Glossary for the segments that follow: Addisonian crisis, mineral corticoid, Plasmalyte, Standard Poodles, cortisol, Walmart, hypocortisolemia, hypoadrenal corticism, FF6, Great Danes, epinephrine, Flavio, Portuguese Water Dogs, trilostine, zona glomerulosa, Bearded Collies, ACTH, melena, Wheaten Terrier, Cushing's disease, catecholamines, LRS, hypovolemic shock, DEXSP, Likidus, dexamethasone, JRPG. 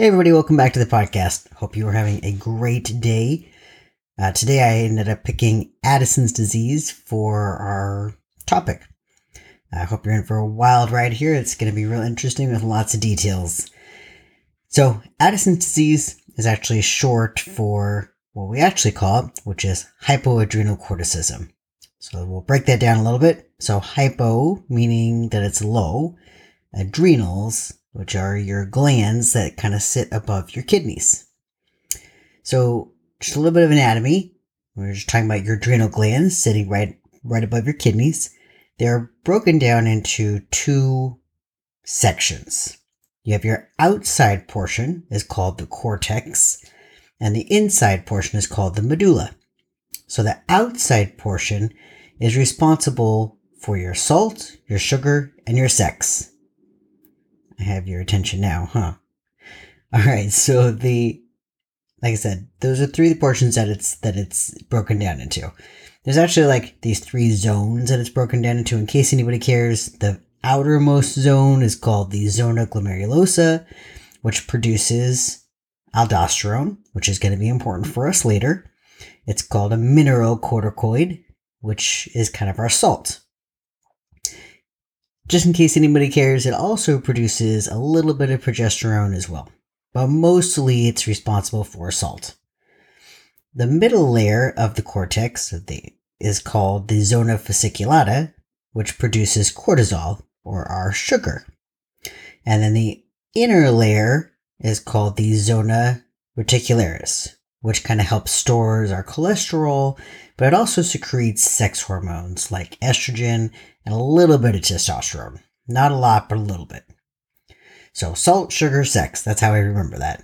Hey everybody, welcome back to the podcast. Hope you are having a great day. Today I ended up picking Addison's disease for our topic. I hope you're in for a wild ride here. It's going to be real interesting with lots of details. So Addison's disease is actually short for what we actually call it, which is hypoadrenal corticism. So we'll break that down a little bit. So hypo, meaning that it's low, adrenals, which are your glands that kind of sit above your kidneys. So just a little bit of anatomy. We're just talking about your adrenal glands sitting right above your kidneys. They're broken down into two sections. You have your outside portion is called the cortex, and the inside portion is called the medulla. So the outside portion is responsible for your salt, your sugar, and your sex. I have your attention now, huh? All right, so like I said, those are three portions that it's broken down into. There's actually like these three zones that it's broken down into, in case anybody cares. The outermost zone is called the zona glomerulosa, which produces aldosterone, which is going to be important for us later. It's called a mineral corticoid, which is kind of our salt. Just in case anybody cares, it also produces a little bit of progesterone as well, but mostly it's responsible for salt. The middle layer of the cortex is called the zona fasciculata, which produces cortisol, or our sugar. And then the inner layer is called the zona reticularis, which kind of helps stores our cholesterol, but it also secretes sex hormones like estrogen and a little bit of testosterone. Not a lot, but a little bit. So salt, sugar, sex. That's how I remember that.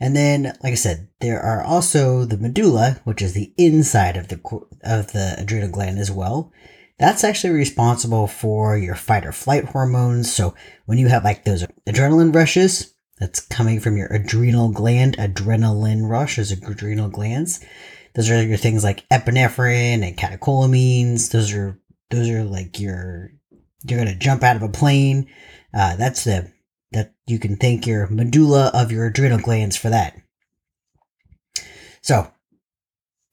And then, like I said, there are also the medulla, which is the inside of the adrenal gland as well. That's actually responsible for your fight or flight hormones. So when you have like those adrenaline rushes, that's coming from your adrenal gland. Adrenaline rush is adrenal glands. Those are your things like epinephrine and catecholamines. Those are like you're gonna jump out of a plane. That you can thank your medulla of your adrenal glands for that. So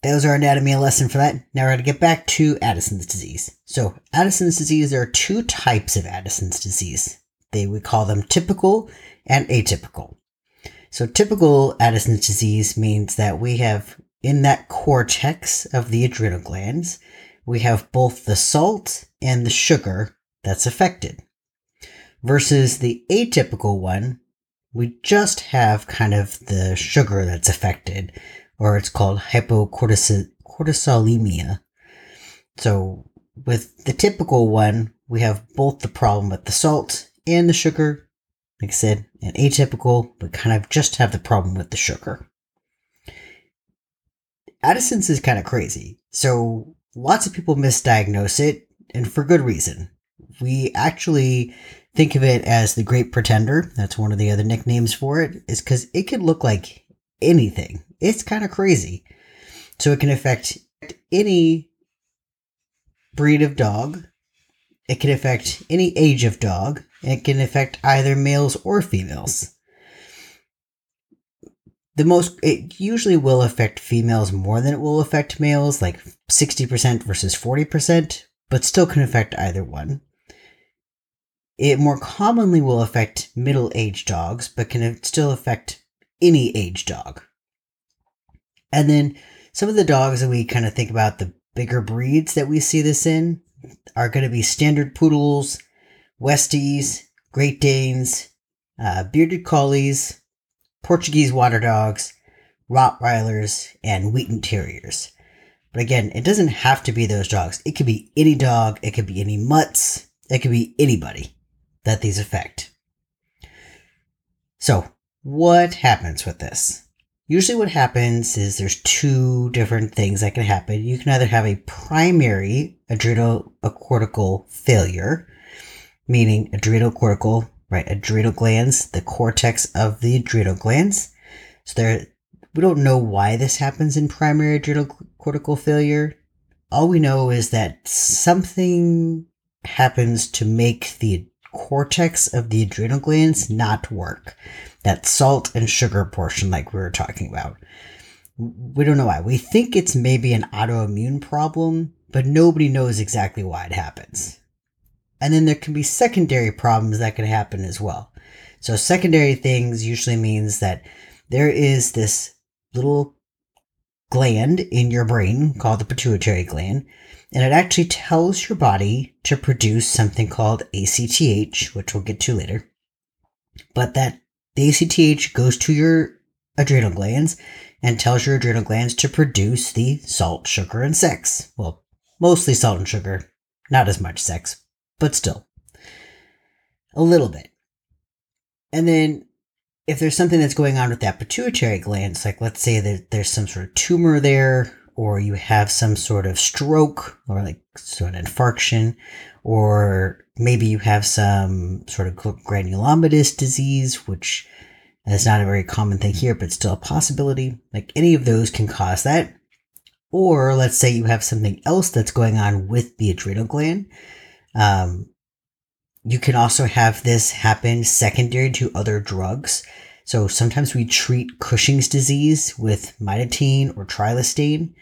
those are anatomy lesson for that. Now we're gonna get back to Addison's disease. So Addison's disease, there are two types of Addison's disease. We call them typical and atypical. So typical Addison's disease means that we have, in that cortex of the adrenal glands, we have both the salt and the sugar that's affected. Versus the atypical one, we just have kind of the sugar that's affected, or it's called hypocortisolemia. So with the typical one, we have both the problem with the salt and the sugar. Like I said, in atypical, we kind of just have the problem with the sugar. Addison's is kind of crazy. So lots of people misdiagnose it, and for good reason. We actually think of it as the Great Pretender. That's one of the other nicknames for it, is because it could look like anything. It's kind of crazy. So it can affect any breed of dog. It can affect any age of dog. It can affect either males or females. It usually will affect females more than it will affect males, like 60% versus 40%, but still can affect either one. It more commonly will affect middle-aged dogs, but can still affect any age dog. And then some of the dogs that we kind of think about, the bigger breeds that we see this in, are going to be Standard Poodles, Westies, Great Danes, Bearded Collies, Portuguese Water Dogs, Rottweilers, and Wheaten Terriers. But again, it doesn't have to be those dogs. It could be any dog, it could be any mutts, it could be anybody that these affect. So, what happens with this? Usually what happens is there's two different things that can happen. You can either have a primary adrenocortical failure, meaning adrenal glands, the cortex of the adrenal glands. So we don't know why this happens in primary adrenocortical failure. All we know is that something happens to make the cortex of the adrenal glands not work. That salt and sugar portion, like we were talking about. We don't know why. We think it's maybe an autoimmune problem, but nobody knows exactly why it happens. And then there can be secondary problems that could happen as well. So secondary things usually means that there is this little gland in your brain called the pituitary gland, and it actually tells your body to produce something called ACTH, which we'll get to later. But that the ACTH goes to your adrenal glands and tells your adrenal glands to produce the salt, sugar, and sex. Well, mostly salt and sugar, not as much sex, but still a little bit. And then if there's something that's going on with that pituitary gland, it's like, let's say that there's some sort of tumor there, or you have some sort of stroke or like sort of infarction, or maybe you have some sort of granulomatous disease, which is not a very common thing here, but still a possibility. Like any of those can cause that. Or let's say you have something else that's going on with the adrenal gland. You can also have this happen secondary to other drugs. So sometimes we treat Cushing's disease with mitotene or trilostine,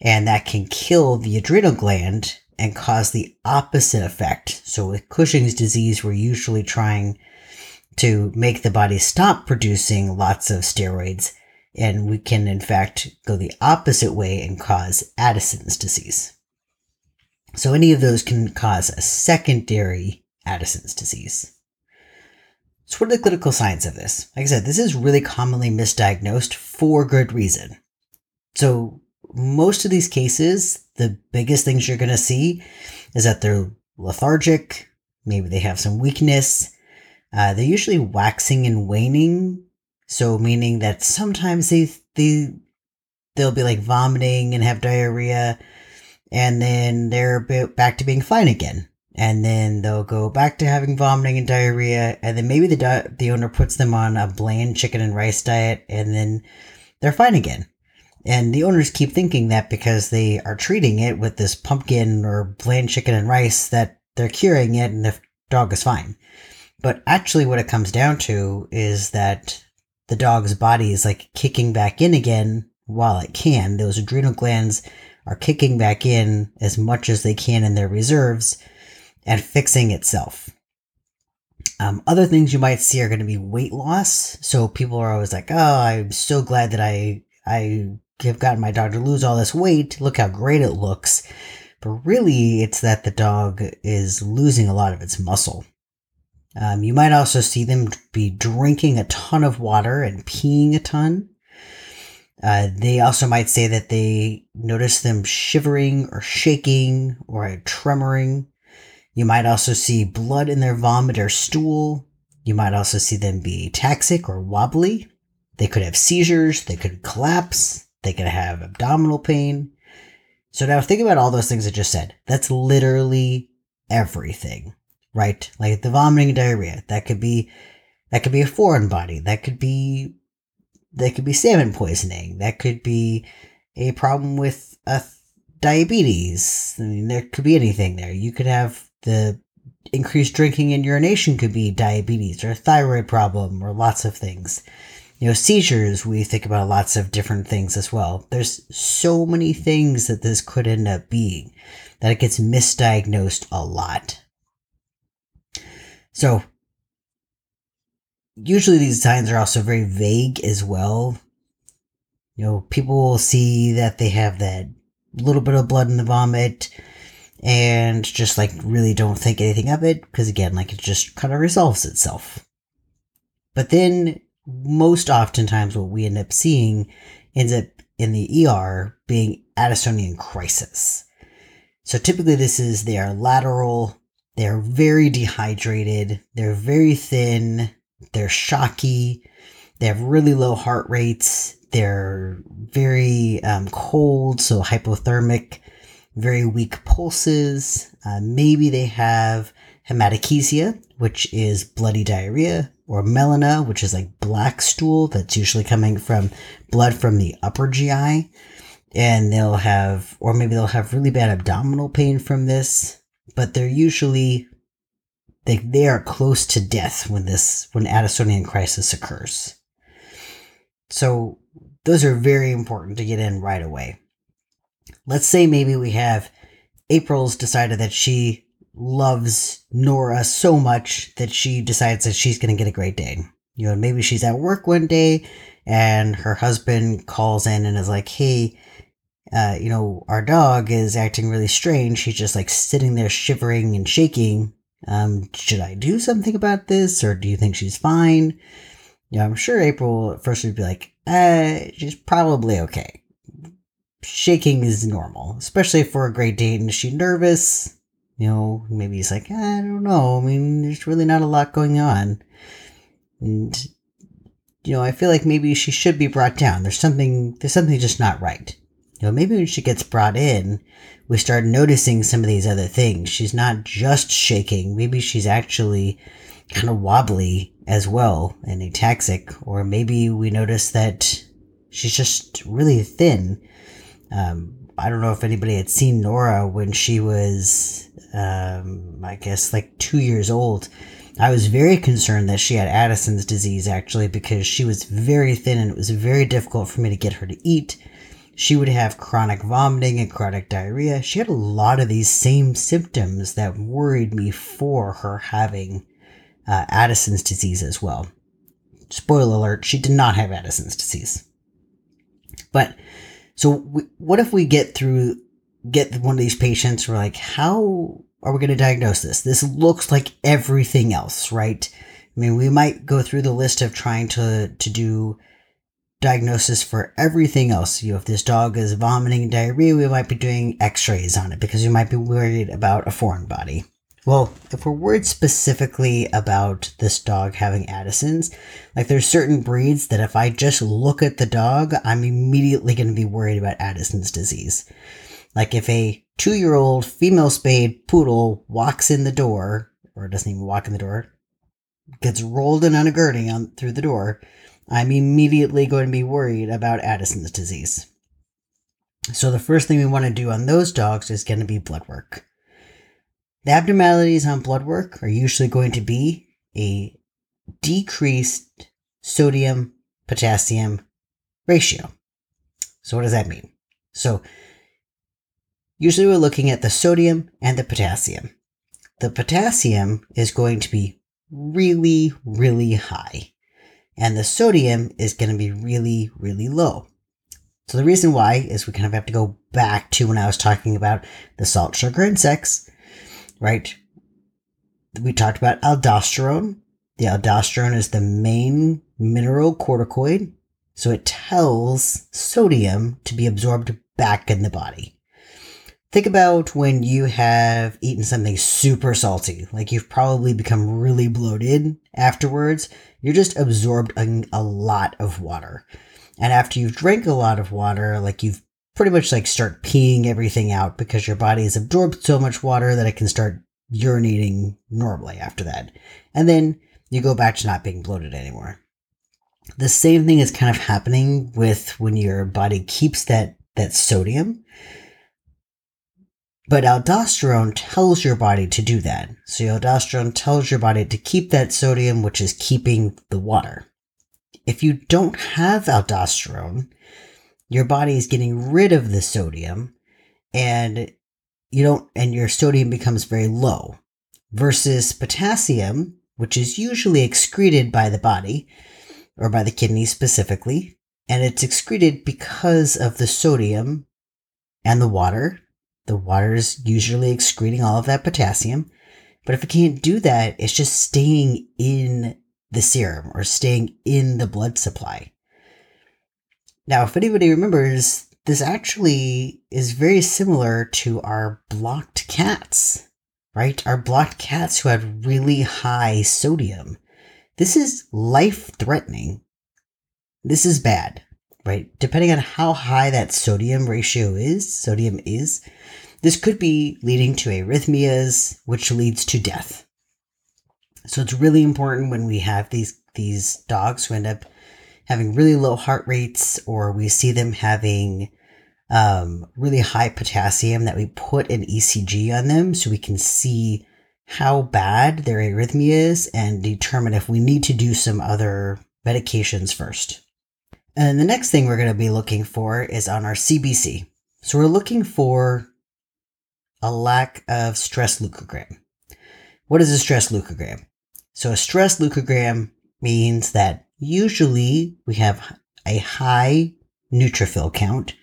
and that can kill the adrenal gland and cause the opposite effect. So with Cushing's disease, we're usually trying to make the body stop producing lots of steroids, and we can in fact go the opposite way and cause Addison's disease. So any of those can cause a secondary Addison's disease. So what are the clinical signs of this? Like I said, this is really commonly misdiagnosed for good reason. So most of these cases, the biggest things you're going to see is that they're lethargic, maybe they have some weakness. They're usually waxing and waning, so meaning that sometimes they'll be like vomiting and have diarrhea, and then they're back to being fine again. And then they'll go back to having vomiting and diarrhea, and then maybe the owner puts them on a bland chicken and rice diet, and then they're fine again. And the owners keep thinking that because they are treating it with this pumpkin or bland chicken and rice that they're curing it and the dog is fine. But actually what it comes down to is that the dog's body is like kicking back in again while it can. Those adrenal glands are kicking back in as much as they can in their reserves and fixing itself. Other things you might see are going to be weight loss. So people are always like, oh, I'm so glad that I have gotten my dog to lose all this weight. Look how great it looks. But really, it's that the dog is losing a lot of its muscle. You might also see them be drinking a ton of water and peeing a ton. They also might say that they notice them shivering or shaking or tremoring. You might also see blood in their vomit or stool. You might also see them be ataxic or wobbly. They could have seizures. They could collapse. They could have abdominal pain. So now think about all those things I just said. That's literally everything, right? Like the vomiting and diarrhea. That could be a foreign body. That could be salmon poisoning. That could be a problem with diabetes. I mean, there could be anything there. You could have the increased drinking and urination could be diabetes or a thyroid problem or lots of things. You know, seizures, we think about lots of different things as well. There's so many things that this could end up being that it gets misdiagnosed a lot. So usually these signs are also very vague as well. You know, people will see that they have that little bit of blood in the vomit and just like really don't think anything of it because, again, like it just kind of resolves itself. But then most oftentimes what we end up seeing ends up in the ER being Addisonian crisis. So typically this is they are lateral, they are very dehydrated, they're very thin, they're shocky, they have really low heart rates, they're very cold, so hypothermic, very weak pulses. Maybe they have hematochezia, which is bloody diarrhea, or melena, which is like black stool that's usually coming from blood from the upper GI. And maybe they'll have really bad abdominal pain from this, but they're usually They are close to death when Addisonian crisis occurs. So those are very important to get in right away. Let's say maybe we have April's decided that she loves Nora so much that she decides that she's going to get a Great Dane. You know, maybe she's at work one day and her husband calls in and is like, hey, you know, our dog is acting really strange. She's just like sitting there shivering and shaking. Should I do something about this, or do you think she's fine? You know, I'm sure April at first would be like, she's probably okay. Shaking is normal, especially for a Great Dane. Is she nervous? You know, maybe he's like, I don't know. I mean, there's really not a lot going on. And, you know, I feel like maybe she should be brought down. There's something just not right. You know, maybe when she gets brought in, we start noticing some of these other things. She's not just shaking. Maybe she's actually kind of wobbly as well and ataxic. Or maybe we notice that she's just really thin. I don't know if anybody had seen Nora when she was, I guess, like 2 years old. I was very concerned that she had Addison's disease, actually, because she was very thin and it was very difficult for me to get her to eat. She would have chronic vomiting and chronic diarrhea. She had a lot of these same symptoms that worried me for her having Addison's disease as well. Spoiler alert, she did not have Addison's disease. But so what if we get one of these patients, we're like, how are we going to diagnose this? This looks like everything else, right? I mean, we might go through the list of trying to do diagnosis for everything else. You know, if this dog is vomiting and diarrhea, we might be doing x-rays on it because we might be worried about a foreign body. Well, if we're worried specifically about this dog having Addison's, like there's certain breeds that if I just look at the dog, I'm immediately going to be worried about Addison's disease. Like if a 2-year-old female spayed poodle walks in the door, or doesn't even walk in the door, gets rolled in on a gurney through the door, I'm immediately going to be worried about Addison's disease. So the first thing we want to do on those dogs is going to be blood work. The abnormalities on blood work are usually going to be a decreased sodium-potassium ratio. So what does that mean? So usually we're looking at the sodium and the potassium. The potassium is going to be really, really high, and the sodium is going to be really, really low. So the reason why is we kind of have to go back to when I was talking about the salt, sugar, and sex. Right? We talked about aldosterone. The aldosterone is the main mineral corticoid, so it tells sodium to be absorbed back in the body. Think about when you have eaten something super salty, like you've probably become really bloated afterwards. You're just absorbed a lot of water. And after you've drank a lot of water, like you've pretty much like start peeing everything out because your body has absorbed so much water that it can start urinating normally after that. And then you go back to not being bloated anymore. The same thing is kind of happening with when your body keeps that sodium. But aldosterone tells your body to do that. So aldosterone tells your body to keep that sodium, which is keeping the water. If you don't have aldosterone, your body is getting rid of the sodium and your sodium becomes very low versus potassium, which is usually excreted by the body or by the kidneys specifically. And it's excreted because of the sodium and the water. The water is usually excreting all of that potassium. But if it can't do that, it's just staying in the serum or staying in the blood supply. Now, if anybody remembers, this actually is very similar to our blocked cats, right? Our blocked cats who had really high sodium. This is life-threatening. This is bad, right? Depending on how high that sodium ratio is, this could be leading to arrhythmias, which leads to death. So it's really important when we have these dogs who end up having really low heart rates, or we see them having really high potassium, that we put an ECG on them so we can see how bad their arrhythmia is and determine if we need to do some other medications first. And the next thing we're going to be looking for is on our CBC. So we're looking for a lack of stress leukogram. What is a stress leukogram? So a stress leukogram means that usually we have a high neutrophil count.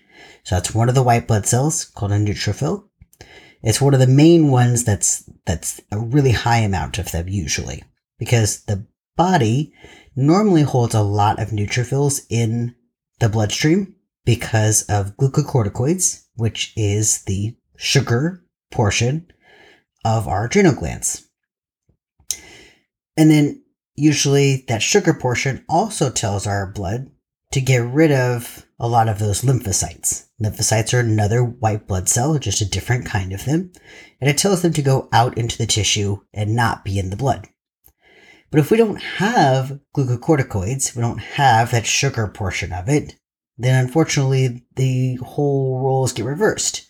So that's one of the white blood cells called a neutrophil. It's one of the main ones that's a really high amount of them usually, because the body normally holds a lot of neutrophils in the bloodstream because of glucocorticoids, which is the sugar portion of our adrenal glands. And then usually that sugar portion also tells our blood to get rid of a lot of those lymphocytes. Lymphocytes are another white blood cell, just a different kind of them, and it tells them to go out into the tissue and not be in the blood. But if we don't have glucocorticoids, we don't have that sugar portion of it, then unfortunately the whole roles get reversed.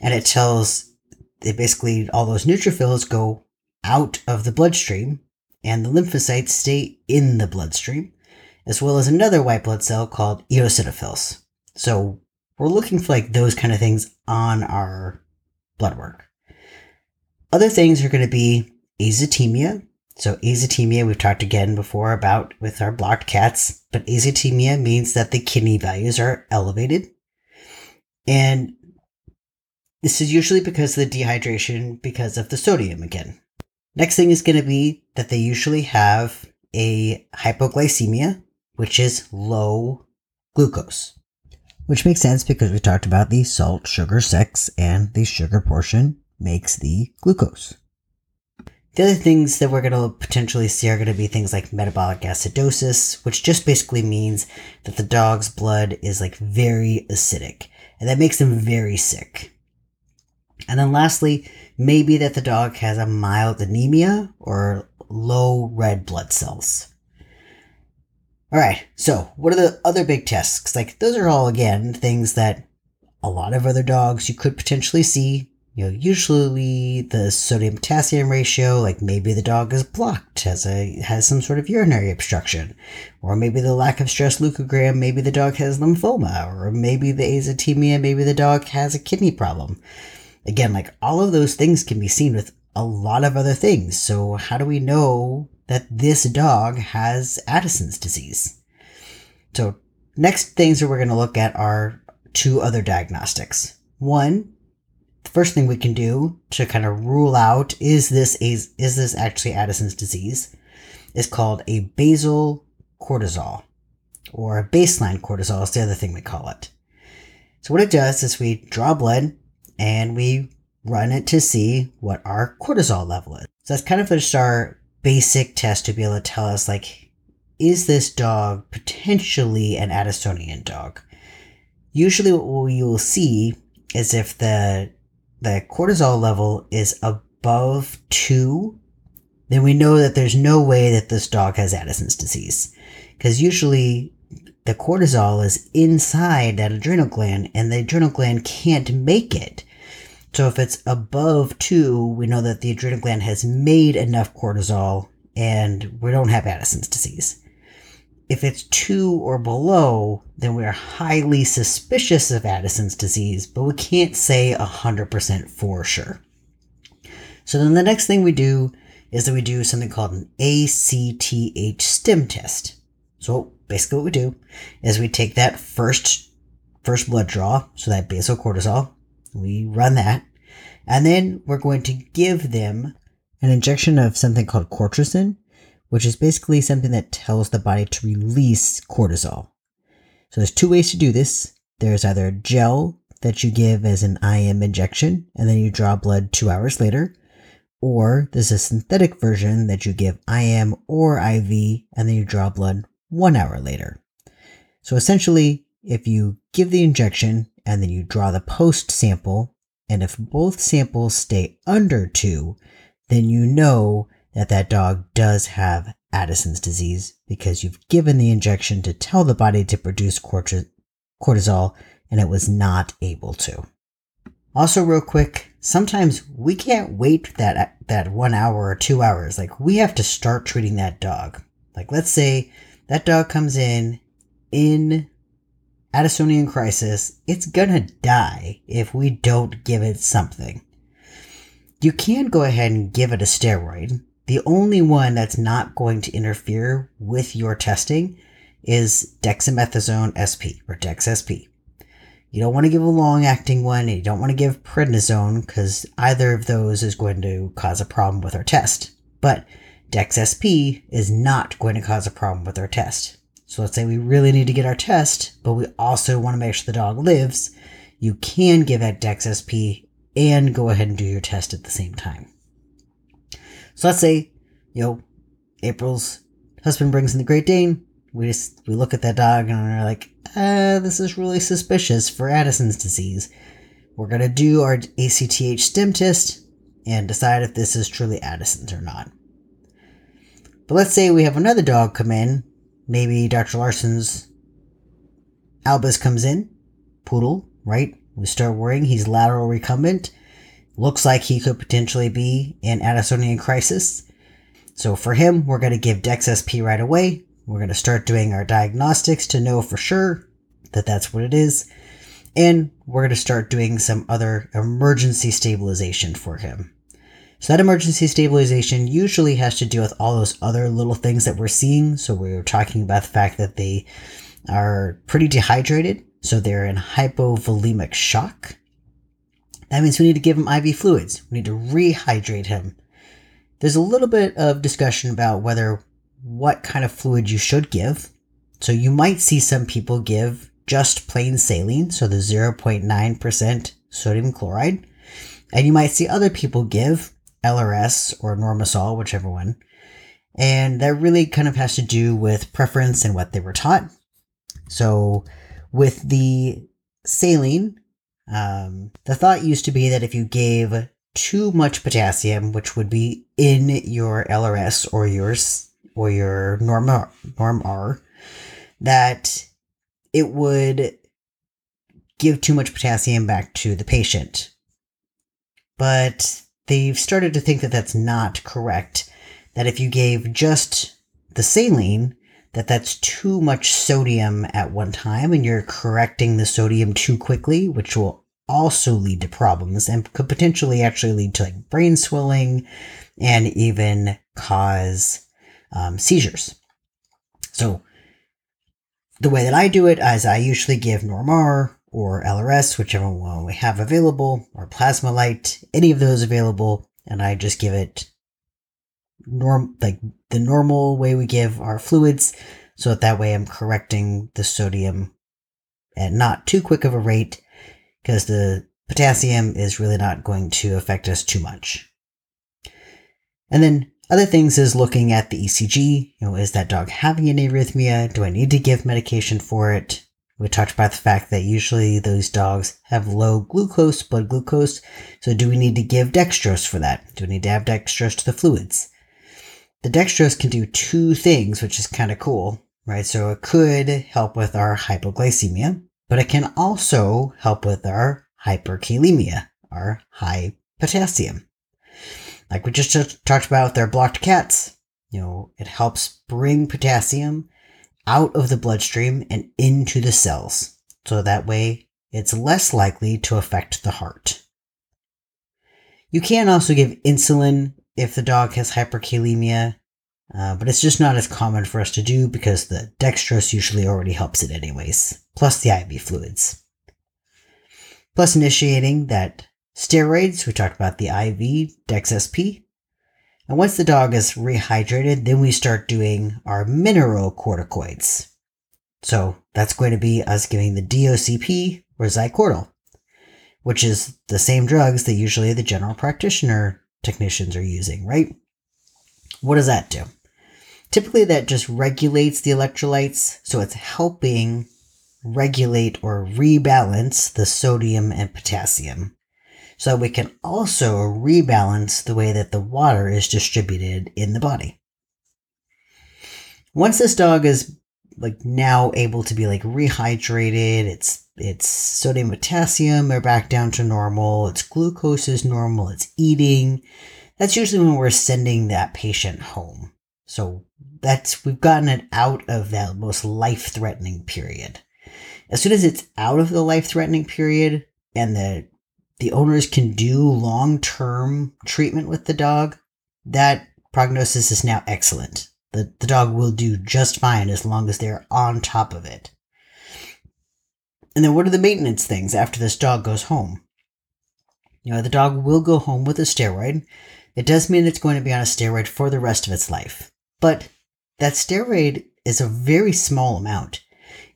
And it basically all those neutrophils go out of the bloodstream and the lymphocytes stay in the bloodstream, as well as another white blood cell called eosinophils. So we're looking for like those kind of things on our blood work. Other things are going to be azotemia. So azotemia, we've talked again before about with our blocked cats, but azotemia means that the kidney values are elevated. And this is usually because of the dehydration, because of the sodium again. Next thing is going to be that they usually have a hypoglycemia, which is low glucose, which makes sense because we talked about the salt, sugar, sex, and the sugar portion makes the glucose. The other things that we're going to potentially see are going to be things like metabolic acidosis, which just basically means that the dog's blood is like very acidic, and that makes them very sick. And then lastly, maybe that the dog has a mild anemia or low red blood cells. All right, so what are the other big tests? Like those are all, again, things that a lot of other dogs you could potentially see. You know, usually the sodium potassium ratio, like maybe the dog is blocked, has some sort of urinary obstruction, or maybe the lack of stress leukogram, maybe the dog has lymphoma, or maybe the azotemia, maybe the dog has a kidney problem. Again, like all of those things can be seen with a lot of other things. So how do we know that this dog has Addison's disease? So next things that we're going to look at are two other diagnostics. One, the first thing we can do to kind of rule out, is this actually Addison's disease, is called a basal cortisol, or a baseline cortisol is the other thing we call it. So what it does is we draw blood and we run it to see what our cortisol level is. So that's kind of just our basic test to be able to tell us, like, is this dog potentially an Addisonian dog? Usually what you will see is if the cortisol level is above 2, then we know that there's no way that this dog has Addison's disease. Because usually the cortisol is inside that adrenal gland and the adrenal gland can't make it. So if it's above 2, we know that the adrenal gland has made enough cortisol and we don't have Addison's disease. If it's 2 or below, then we are highly suspicious of Addison's disease, but we can't say 100% for sure. So then the next thing we do is that we do something called an ACTH stim test. So basically what we do is we take that first blood draw, so that basal cortisol, we run that, and then we're going to give them an injection of something called cortrosyn, which is basically something that tells the body to release cortisol. So there's two ways to do this. There's either a gel that you give as an IM injection, and then you draw blood 2 hours later, or there's a synthetic version that you give IM or IV, and then you draw blood 1 hour later. So essentially, if you give the injection, and then you draw the post sample, and if both samples stay under 2, then you know that that dog does have Addison's disease because you've given the injection to tell the body to produce cortisol and it was not able to. Also, real quick, sometimes we can't wait that 1 hour or 2 hours. Like, we have to start treating that dog. Like, let's say that dog comes in Addisonian crisis. It's gonna die if we don't give it something. You can go ahead and give it a steroid. The only one that's not going to interfere with your testing is dexamethasone SP or DEXSP. You don't want to give a long-acting one, and you don't want to give prednisone, because either of those is going to cause a problem with our test. But DEXSP is not going to cause a problem with our test. So let's say we really need to get our test, but we also want to make sure the dog lives. You can give that DEXSP and go ahead and do your test at the same time. So let's say, April's husband brings in the Great Dane. We look at that dog and we're like, this is really suspicious for Addison's disease. We're going to do our ACTH stim test and decide if this is truly Addison's or not. But let's say we have another dog come in. Maybe Dr. Larson's Albus comes in, poodle, right? We start worrying. He's lateral recumbent. Looks like he could potentially be in Addisonian crisis. So for him, we're going to give DEXSP right away. We're going to start doing our diagnostics to know for sure that that's what it is. And we're going to start doing some other emergency stabilization for him. So that emergency stabilization usually has to do with all those other little things that we're seeing. So we were talking about the fact that they are pretty dehydrated. So they're in hypovolemic shock. That means we need to give him IV fluids. We need to rehydrate him. There's a little bit of discussion about what kind of fluid you should give. So you might see some people give just plain saline, so the 0.9% sodium chloride. And you might see other people give LRS or Normosol, whichever one. And that really kind of has to do with preference and what they were taught. So with the saline, the thought used to be that if you gave too much potassium, which would be in your LRS or your norm R, that it would give too much potassium back to the patient. But they've started to think that that's not correct, that if you gave just the saline, that's too much sodium at one time, and you're correcting the sodium too quickly, which will also lead to problems and could potentially actually lead to brain swelling and even cause seizures. So the way that I do it is I usually give Normar or LRS, whichever one we have available, or Plasmalyte, any of those available, and I just give it the normal way we give our fluids, so that way I'm correcting the sodium at not too quick of a rate, because the potassium is really not going to affect us too much. And then other things is looking at the ECG. Is that dog having an arrhythmia? Do I need to give medication for it? We talked about the fact that usually those dogs have low blood glucose. So do we need to give dextrose for that? Do we need to have dextrose to the fluids? The dextrose can do two things, which is kind of cool, right? So it could help with our hypoglycemia, but it can also help with our hyperkalemia, our high potassium. Like we just talked about with their blocked cats, it helps bring potassium out of the bloodstream and into the cells. So that way it's less likely to affect the heart. You can also give insulin if the dog has hyperkalemia, but it's just not as common for us to do because the dextrose usually already helps it anyways, plus the IV fluids. Plus initiating that steroids, we talked about the IV, DEXSP. And once the dog is rehydrated, then we start doing our mineral corticoids. So that's going to be us giving the DOCP or Zycortal, which is the same drugs that usually the general practitioner technicians are using, right? What does that do? Typically that just regulates the electrolytes, so it's helping regulate or rebalance the sodium and potassium. So we can also rebalance the way that the water is distributed in the body. Once this dog is like now able to be like rehydrated. Its sodium, potassium are back down to normal. Its glucose is normal. It's eating. That's usually when we're sending that patient home. So we've gotten it out of that most life-threatening period. As soon as it's out of the life-threatening period and the owners can do long-term treatment with the dog, that prognosis is now excellent. The dog will do just fine as long as they're on top of it. And then what are the maintenance things after this dog goes home? The dog will go home with a steroid. It does mean it's going to be on a steroid for the rest of its life. But that steroid is a very small amount.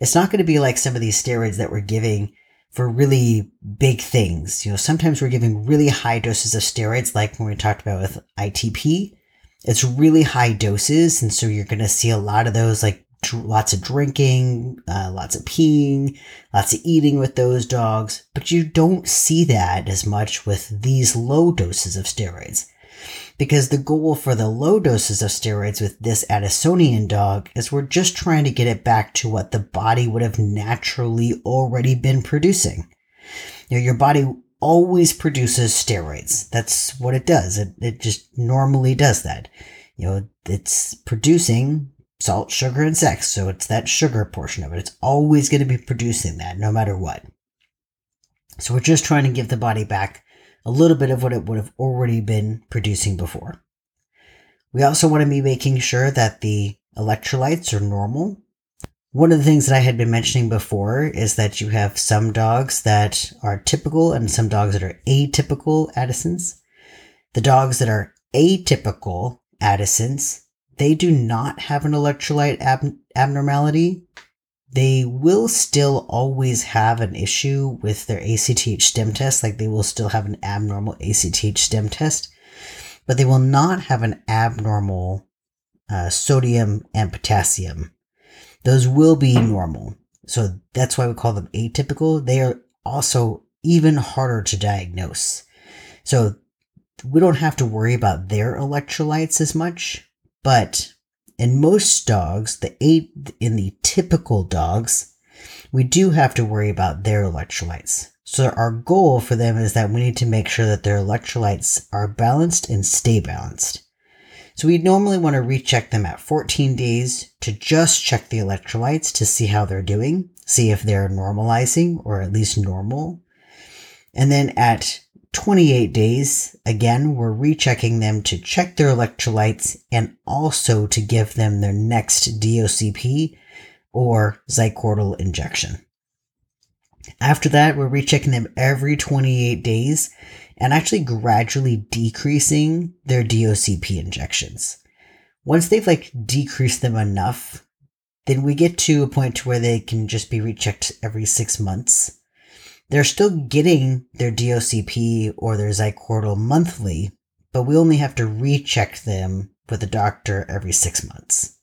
It's not going to be like some of these steroids that we're giving for really big things. Sometimes we're giving really high doses of steroids, like when we talked about with ITP. It's really high doses, and so you're going to see a lot of those, like lots of drinking, lots of peeing, lots of eating with those dogs. But you don't see that as much with these low doses of steroids, because the goal for the low doses of steroids with this Addisonian dog is we're just trying to get it back to what the body would have naturally already been producing. Your body always produces steroids. That's what it does. It just normally does that. It's producing salt, sugar, and sex. So it's that sugar portion of it. It's always going to be producing that no matter what. So we're just trying to give the body back a little bit of what it would have already been producing before. We also want to be making sure that the electrolytes are normal. One of the things that I had been mentioning before is that you have some dogs that are typical and some dogs that are atypical Addisons. The dogs that are atypical Addisons, they do not have an electrolyte abnormality. They will still always have an issue with their ACTH stim test. Like, they will still have an abnormal ACTH stim test, but they will not have an abnormal sodium and potassium. Those will be normal. So that's why we call them atypical. They are also even harder to diagnose. So we don't have to worry about their electrolytes as much, but in most dogs, in the typical dogs, we do have to worry about their electrolytes. So our goal for them is that we need to make sure that their electrolytes are balanced and stay balanced. So we normally want to recheck them at 14 days to just check the electrolytes to see how they're doing, see if they're normalizing or at least normal. And then at 28 days, again, we're rechecking them to check their electrolytes and also to give them their next DOCP or Zycortal injection. After that, we're rechecking them every 28 days and actually gradually decreasing their DOCP injections. Once they've decreased them enough, then we get to a point where they can just be rechecked every 6 months. They're still getting their DOCP or their Zycortal monthly, but we only have to recheck them with a doctor every 6 months.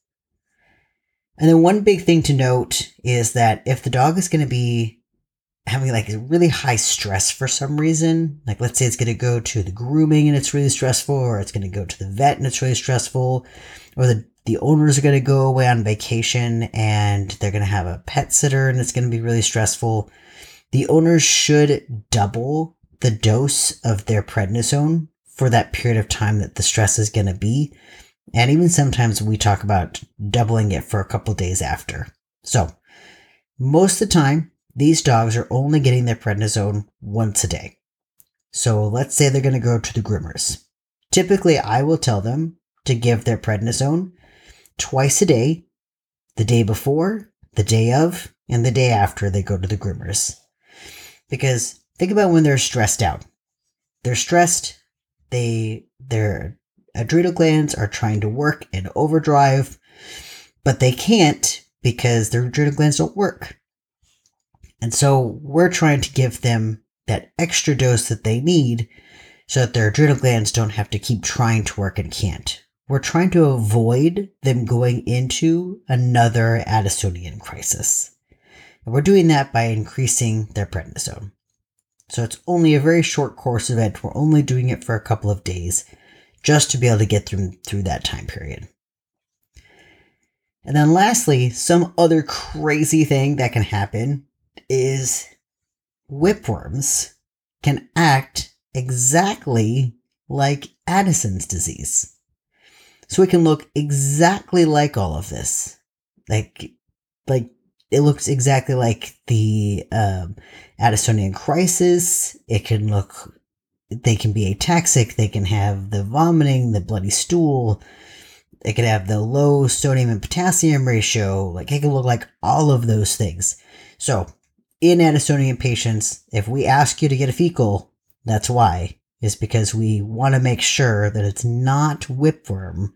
And then one big thing to note is that if the dog is going to be having really high stress for some reason, like let's say it's going to go to the grooming and it's really stressful, or it's going to go to the vet and it's really stressful, or the owners are going to go away on vacation and they're going to have a pet sitter and it's going to be really stressful, the owners should double the dose of their prednisone for that period of time that the stress is going to be. And even sometimes we talk about doubling it for a couple days after. So most of the time, these dogs are only getting their prednisone once a day. So let's say they're going to go to the groomers. Typically, I will tell them to give their prednisone twice a day, the day before, the day of, and the day after they go to the groomers. Because think about when they're stressed out. They're stressed, their adrenal glands are trying to work in overdrive, but they can't because their adrenal glands don't work. And so we're trying to give them that extra dose that they need so that their adrenal glands don't have to keep trying to work and can't. We're trying to avoid them going into another Addisonian crisis. And we're doing that by increasing their prednisone. So it's only a very short course event. We're only doing it for a couple of days just to be able to get through that time period. And then lastly, some other crazy thing that can happen is whipworms can act exactly like Addison's disease. So it can look exactly like all of this. Like it looks exactly like the Addisonian crisis. It can look, they can be ataxic. They can have the vomiting, the bloody stool. It could have the low sodium and potassium ratio. Like it can look like all of those things. So in Addisonian patients, if we ask you to get a fecal, that's why. It's because we want to make sure that it's not whipworm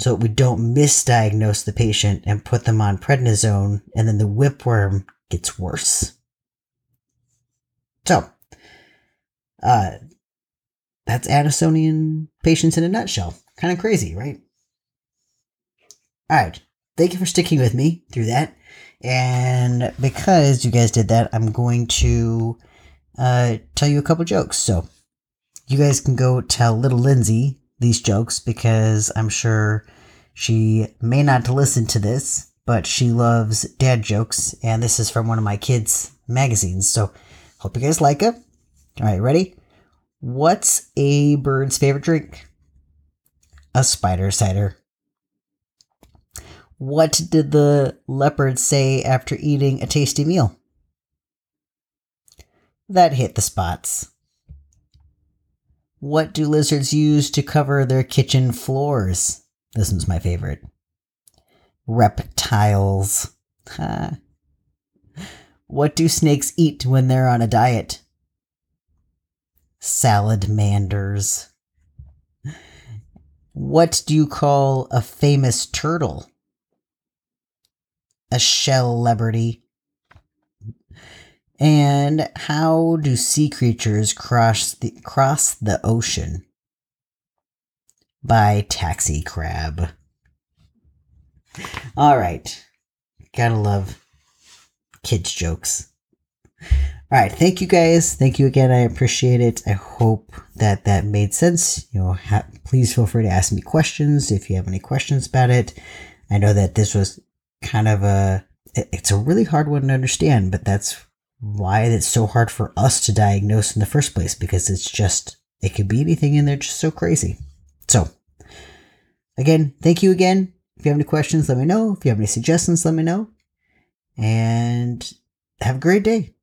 so that we don't misdiagnose the patient and put them on prednisone and then the whipworm gets worse. So that's Addisonian patients in a nutshell. Kind of crazy, right? All right. Thank you for sticking with me through that. And because you guys did that, I'm going to tell you a couple jokes. So you guys can go tell little Lindsay these jokes because I'm sure she may not listen to this, but she loves dad jokes. And this is from one of my kids' magazines. So hope you guys like it. All right. Ready? What's a bird's favorite drink? A spider cider. What did the leopard say after eating a tasty meal? That hit the spots. What do lizards use to cover their kitchen floors? This one's my favorite. Reptiles. What do snakes eat when they're on a diet? Salamanders. What do you call a famous turtle? A shell celebrity. And how do sea creatures cross the ocean? By taxi crab. All right. Gotta love kids' jokes. All right. Thank you guys. Thank you again. I appreciate it. I hope that that made sense. You know, please feel free to ask me questions if you have any questions about it. I know that this was kind of it's a really hard one to understand, but that's why it's so hard for us to diagnose in the first place, because it's just, it could be anything and they're just so crazy. So again, thank you again. If you have any questions, let me know. If you have any suggestions, let me know, and have a great day.